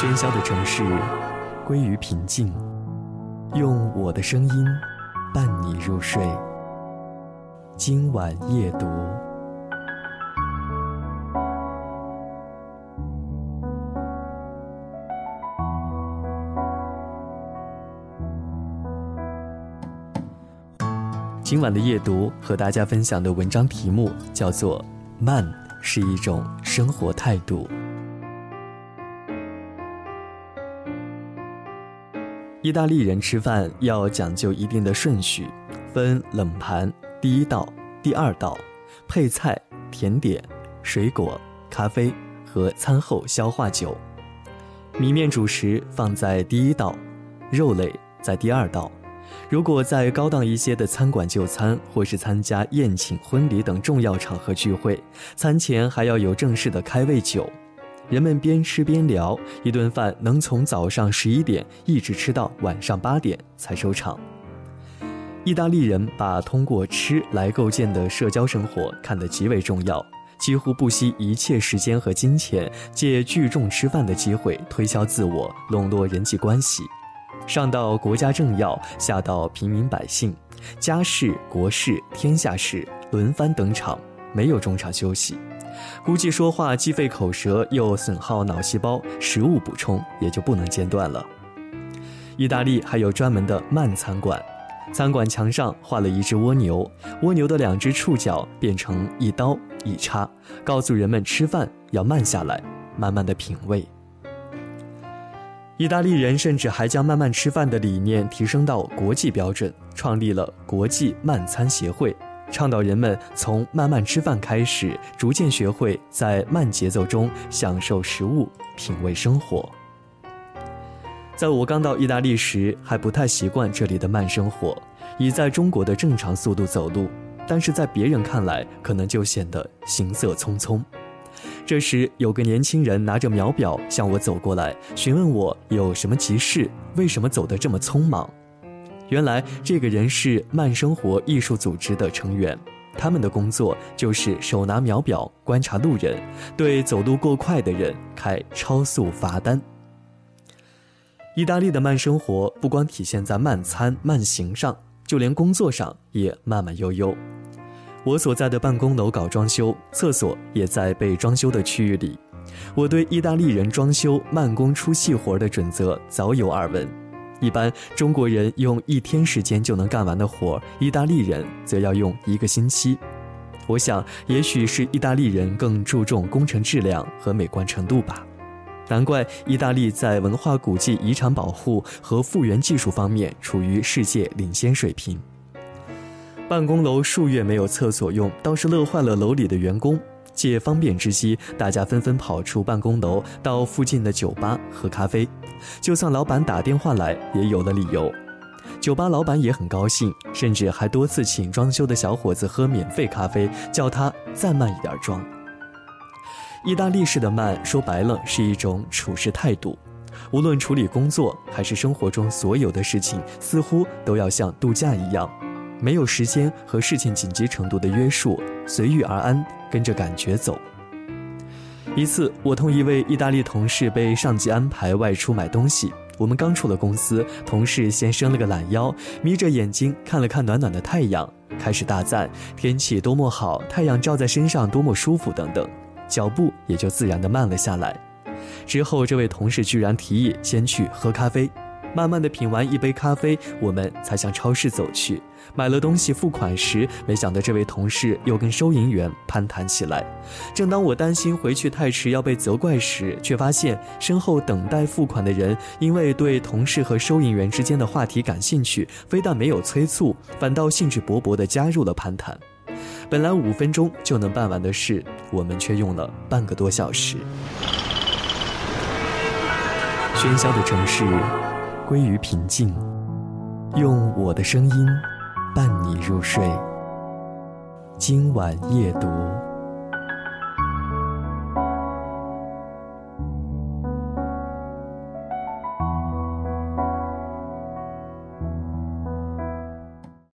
喧嚣的城市归于平静，用我的声音伴你入睡。今晚夜读，今晚的夜读和大家分享的文章题目叫做《慢是一种生活态度》。意大利人吃饭要讲究一定的顺序，分冷盘、第一道、第二道、配菜、甜点、水果、咖啡和餐后消化酒。米面主食放在第一道，肉类在第二道。如果在高档一些的餐馆就餐，或是参加宴请、婚礼等重要场合聚会，餐前还要有正式的开胃酒。人们边吃边聊，一顿饭能从早上11点一直吃到晚上8点才收场。意大利人把通过吃来构建的社交生活看得极为重要，几乎不惜一切时间和金钱，借聚众吃饭的机会推销自我，笼络人际关系。上到国家政要，下到平民百姓，家事、国事、天下事轮番登场，没有中场休息。估计说话既费口舌又损耗脑细胞，食物补充也就不能间断了。意大利还有专门的慢餐馆，餐馆墙上画了一只蜗牛，蜗牛的2只触角变成一刀一叉，告诉人们吃饭要慢下来，慢慢的品味。意大利人甚至还将慢慢吃饭的理念提升到国际标准，创立了国际慢餐协会，倡导人们从慢慢吃饭开始，逐渐学会在慢节奏中享受食物，品味生活。在我刚到意大利时，还不太习惯这里的慢生活，以在中国的正常速度走路，但是在别人看来，可能就显得行色匆匆。这时有个年轻人拿着秒表向我走过来，询问我有什么急事，为什么走得这么匆忙。原来这个人是慢生活艺术组织的成员，他们的工作就是手拿秒表观察路人，对走路过快的人开超速罚单。意大利的慢生活不光体现在慢餐慢行上，就连工作上也慢慢悠悠。我所在的办公楼搞装修，厕所也在被装修的区域里。我对意大利人装修慢工出细活的准则早有耳闻。一般中国人用1天时间就能干完的活，意大利人则要用1个星期。我想，也许是意大利人更注重工程质量和美观程度吧。难怪意大利在文化古迹遗产保护和复原技术方面处于世界领先水平。办公楼数月没有厕所用，倒是乐坏了楼里的员工。借方便之机，大家纷纷跑出办公楼，到附近的酒吧喝咖啡。就算老板打电话来，也有了理由。酒吧老板也很高兴，甚至还多次请装修的小伙子喝免费咖啡，叫他再慢一点装。意大利式的慢，说白了是一种处事态度。无论处理工作还是生活中所有的事情，似乎都要像度假一样，没有时间和事情紧急程度的约束，随遇而安，跟着感觉走。一次，我同一位意大利同事被上级安排外出买东西，我们刚出了公司，同事先伸了个懒腰，眯着眼睛看了看暖暖的太阳，开始大赞天气多么好，太阳照在身上多么舒服等等，脚步也就自然地慢了下来。之后这位同事居然提议先去喝咖啡，慢慢地品完一杯咖啡，我们才向超市走去。买了东西付款时，没想到这位同事又跟收银员攀谈起来。正当我担心回去太迟要被责怪时，却发现身后等待付款的人因为对同事和收银员之间的话题感兴趣，非但没有催促，反倒兴致勃勃地加入了攀谈。本来5分钟就能办完的事，我们却用了半个多小时。喧嚣的城市归于平静，用我的声音伴你入睡。今晚夜读。